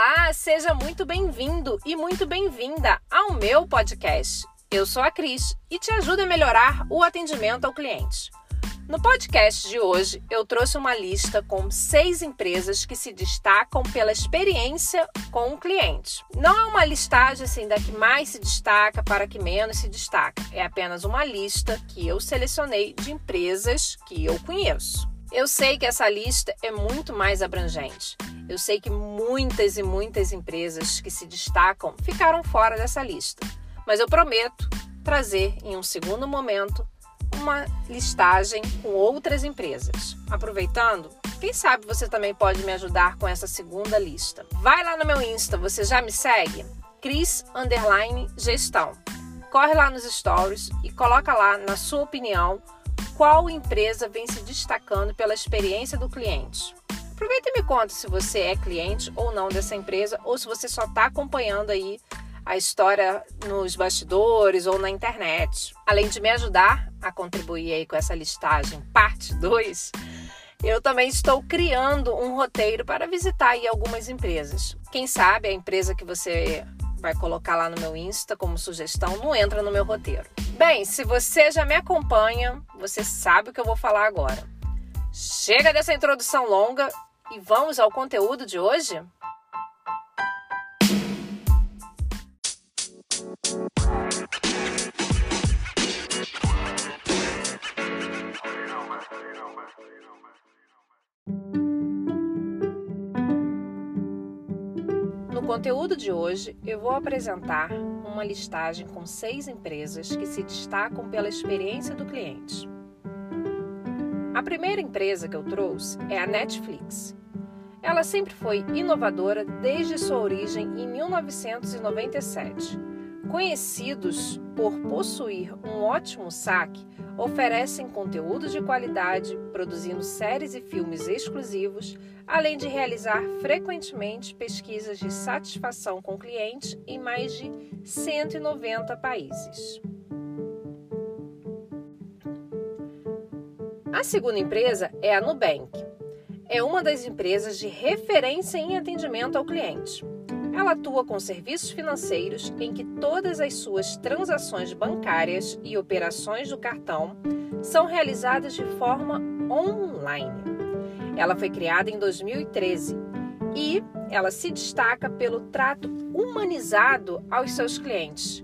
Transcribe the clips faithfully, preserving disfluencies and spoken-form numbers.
Olá, seja muito bem-vindo e muito bem-vinda ao meu podcast. Eu sou a Cris e te ajudo a melhorar o atendimento ao cliente. No podcast de hoje, eu trouxe uma lista com seis empresas que se destacam pela experiência com o cliente. Não é uma listagem assim da que mais se destaca para a que menos se destaca. É apenas uma lista que eu selecionei de empresas que eu conheço. Eu sei que essa lista é muito mais abrangente. Eu sei que muitas e muitas empresas que se destacam ficaram fora dessa lista. Mas eu prometo trazer em um segundo momento uma listagem com outras empresas. Aproveitando, quem sabe você também pode me ajudar com essa segunda lista. Vai lá no meu Insta, você já me segue? Cris Underline Gestão. Corre lá nos stories e coloca lá, na sua opinião, qual empresa vem se destacando pela experiência do cliente. Aproveita e me conta se você é cliente ou não dessa empresa, ou se você só está acompanhando aí a história nos bastidores ou na internet. Além de me ajudar a contribuir aí com essa listagem parte dois, eu também estou criando um roteiro para visitar aí algumas empresas. Quem sabe a empresa que você vai colocar lá no meu Insta como sugestão não entra no meu roteiro. Bem, se você já me acompanha, você sabe o que eu vou falar agora. Chega dessa introdução longa e vamos ao conteúdo de hoje? No conteúdo de hoje, eu vou apresentar uma listagem com seis empresas que se destacam pela experiência do cliente. A primeira empresa que eu trouxe é a Netflix. Ela sempre foi inovadora desde sua origem em mil novecentos e noventa e sete. Conhecidos por possuir um ótimo saque, oferecem conteúdo de qualidade, produzindo séries e filmes exclusivos, além de realizar frequentemente pesquisas de satisfação com clientes em mais de cento e noventa países. A segunda empresa é a Nubank. É uma das empresas de referência em atendimento ao cliente. Ela atua com serviços financeiros em que todas as suas transações bancárias e operações do cartão são realizadas de forma online. Ela foi criada em dois mil e treze e ela se destaca pelo trato humanizado aos seus clientes.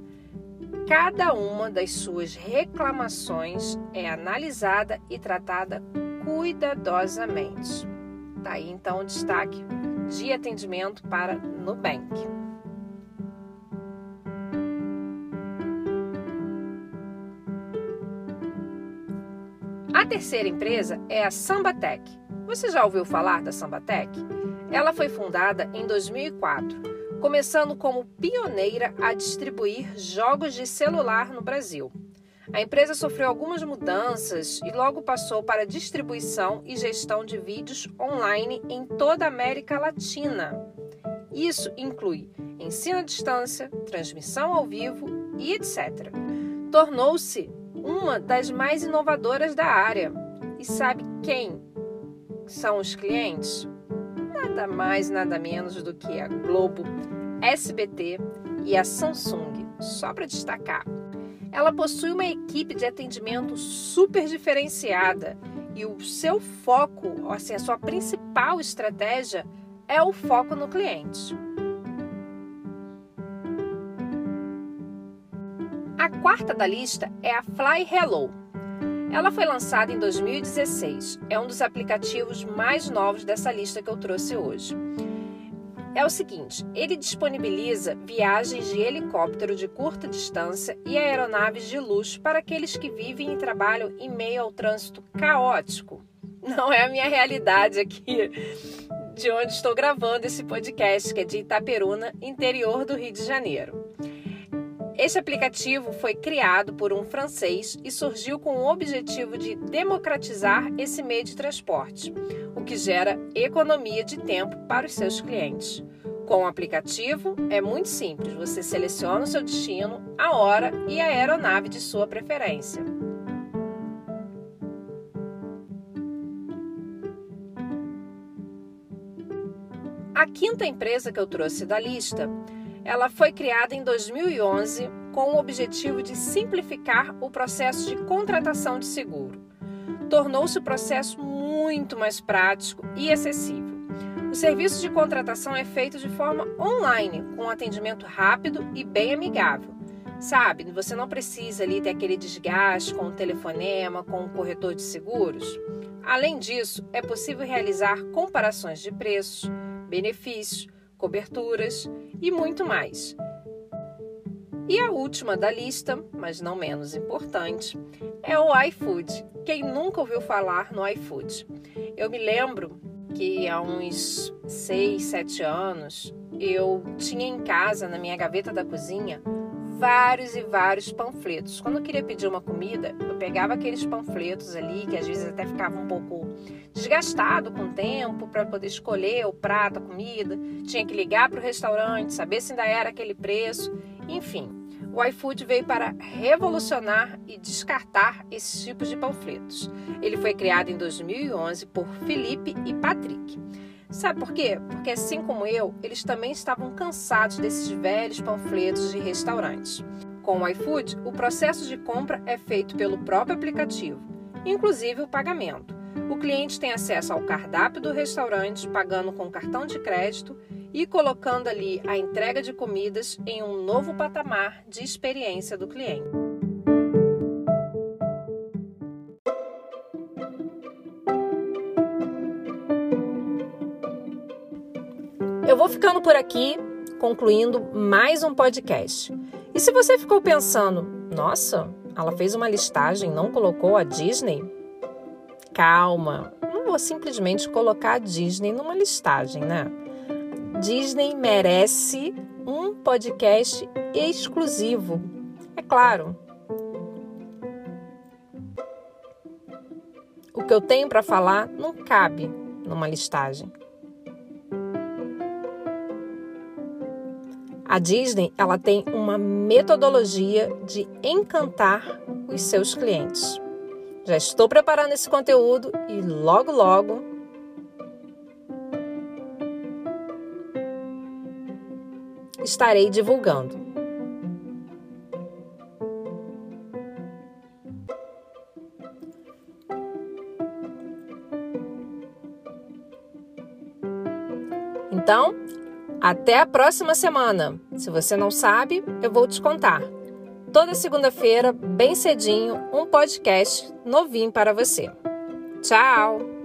Cada uma das suas reclamações é analisada e tratada cuidadosamente. Tá aí então o destaque de atendimento para Nubank. A terceira empresa é a SambaTech. Você já ouviu falar da SambaTech? Ela foi fundada em dois mil e quatro. Começando como pioneira a distribuir jogos de celular no Brasil. A empresa sofreu algumas mudanças e logo passou para distribuição e gestão de vídeos online em toda a América Latina. Isso inclui ensino à distância, transmissão ao vivo e etcétera. Tornou-se uma das mais inovadoras da área. E sabe quem são os clientes? Nada mais, nada menos do que a Globo, S B T e a Samsung, só para destacar. Ela possui uma equipe de atendimento super diferenciada e o seu foco, assim, a sua principal estratégia é o foco no cliente. A quarta da lista é a FlyHello. Ela foi lançada em dois mil e dezesseis. É um dos aplicativos mais novos dessa lista que eu trouxe hoje. É o seguinte, ele disponibiliza viagens de helicóptero de curta distância e aeronaves de luxo para aqueles que vivem e trabalham em meio ao trânsito caótico. Não é a minha realidade aqui, de onde estou gravando esse podcast, que é de Itaperuna, interior do Rio de Janeiro. Este aplicativo foi criado por um francês e surgiu com o objetivo de democratizar esse meio de transporte, o que gera economia de tempo para os seus clientes. Com o aplicativo, é muito simples, você seleciona o seu destino, a hora e a aeronave de sua preferência. A quinta empresa que eu trouxe da lista, ela foi criada em dois mil e onze com o objetivo de simplificar o processo de contratação de seguro. Tornou-se o processo muito mais prático e acessível. O serviço de contratação é feito de forma online, com atendimento rápido e bem amigável. Sabe, você não precisa ali ter aquele desgaste com o telefonema, com o corretor de seguros. Além disso, é possível realizar comparações de preços, benefícios, coberturas e muito mais. E a última da lista, mas não menos importante, é o iFood. Quem nunca ouviu falar no iFood? Eu me lembro que há uns seis, sete anos eu tinha em casa, na minha gaveta da cozinha, vários e vários panfletos. Quando eu queria pedir uma comida, eu pegava aqueles panfletos ali, que às vezes até ficava um pouco desgastado com o tempo, para poder escolher o prato, a comida. Tinha que ligar para o restaurante, saber se ainda era aquele preço. Enfim, o iFood veio para revolucionar e descartar esses tipos de panfletos. Ele foi criado em dois mil e onze por Felipe e Patrick. Sabe por quê? Porque assim como eu, eles também estavam cansados desses velhos panfletos de restaurantes. Com o iFood, o processo de compra é feito pelo próprio aplicativo, inclusive o pagamento. O cliente tem acesso ao cardápio do restaurante, pagando com cartão de crédito e colocando ali a entrega de comidas em um novo patamar de experiência do cliente. Eu vou ficando por aqui, concluindo mais um podcast. E se você ficou pensando, nossa, ela fez uma listagem, não colocou a Disney? Calma, não vou simplesmente colocar a Disney numa listagem, né? Disney merece um podcast exclusivo, é claro. O que eu tenho para falar não cabe numa listagem. A Disney, ela tem uma metodologia de encantar os seus clientes. Já estou preparando esse conteúdo e logo, logo estarei divulgando. Então, até a próxima semana. Se você não sabe, eu vou te contar. Toda segunda-feira, bem cedinho, um podcast novinho para você. Tchau!